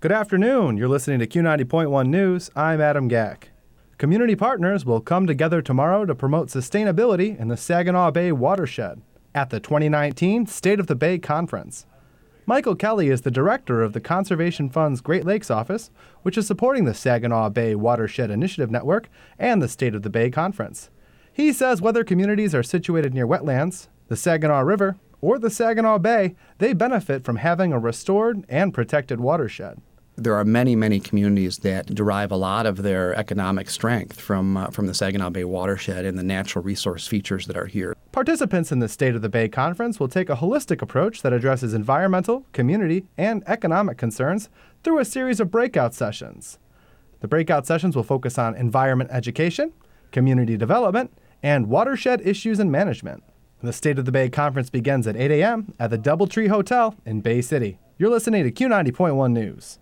Good afternoon. You're listening to Q90.1 News. I'm Adam Gack. Community partners will come together tomorrow to promote sustainability in the Saginaw Bay watershed at the 2019 State of the Bay Conference. Michael Kelly is the director of the Conservation Fund's Great Lakes Office, which is supporting the Saginaw Bay Watershed Initiative Network and the State of the Bay Conference. He says whether communities are situated near wetlands, the Saginaw River, or the Saginaw Bay, they benefit from having a restored and protected watershed. There are many, many communities that derive a lot of their economic strength from the Saginaw Bay watershed and the natural resource features that are here. Participants in the State of the Bay Conference will take a holistic approach that addresses environmental, community, and economic concerns through a series of breakout sessions. The breakout sessions will focus on environment education, community development, and watershed issues and management. The State of the Bay Conference begins at 8 a.m. at the DoubleTree Hotel in Bay City. You're listening to Q90.1 News.